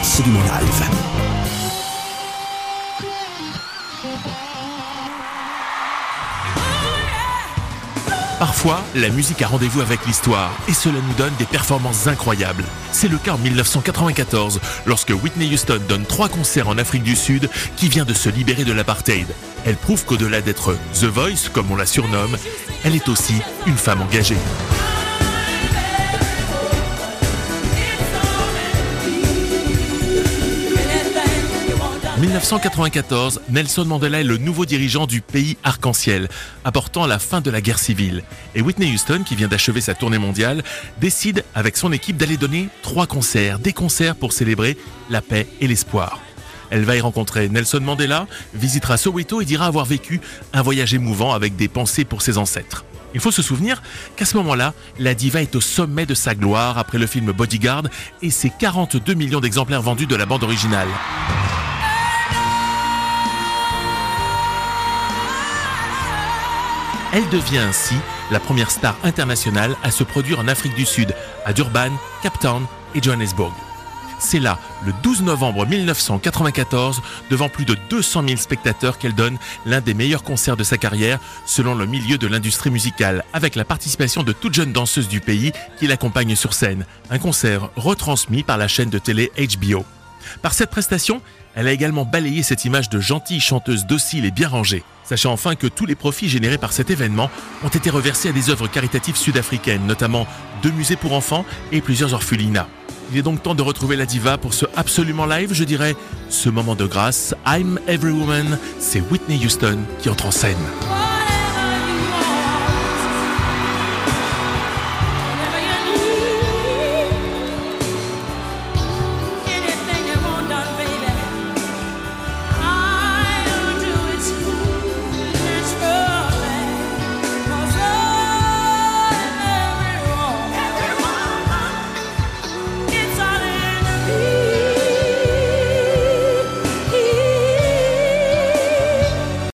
absolument live. Parfois, la musique a rendez-vous avec l'histoire et cela nous donne des performances incroyables. C'est le cas en 1994, lorsque Whitney Houston donne 3 concerts en Afrique du Sud qui vient de se libérer de l'apartheid. Elle prouve qu'au-delà d'être The Voice, comme on la surnomme, elle est aussi une femme engagée. En 1994, Nelson Mandela est le nouveau dirigeant du pays arc-en-ciel, apportant la fin de la guerre civile. Et Whitney Houston, qui vient d'achever sa tournée mondiale, décide avec son équipe d'aller donner 3 concerts, des concerts pour célébrer la paix et l'espoir. Elle va y rencontrer Nelson Mandela, visitera Soweto et dira avoir vécu un voyage émouvant avec des pensées pour ses ancêtres. Il faut se souvenir qu'à ce moment-là, la diva est au sommet de sa gloire après le film Bodyguard et ses 42 millions d'exemplaires vendus de la bande originale. Elle devient ainsi la première star internationale à se produire en Afrique du Sud, à Durban, Cape Town et Johannesburg. C'est là, le 12 novembre 1994, devant plus de 200 000 spectateurs, qu'elle donne l'un des meilleurs concerts de sa carrière, selon le milieu de l'industrie musicale, avec la participation de toute jeune danseuse du pays qui l'accompagne sur scène. Un concert retransmis par la chaîne de télé HBO. Par cette prestation, elle a également balayé cette image de gentille chanteuse docile et bien rangée. Sachez enfin que tous les profits générés par cet événement ont été reversés à des œuvres caritatives sud-africaines, notamment 2 musées pour enfants et plusieurs orphelinats. Il est donc temps de retrouver la diva pour ce absolument live, je dirais, ce moment de grâce. I'm Every Woman, c'est Whitney Houston qui entre en scène.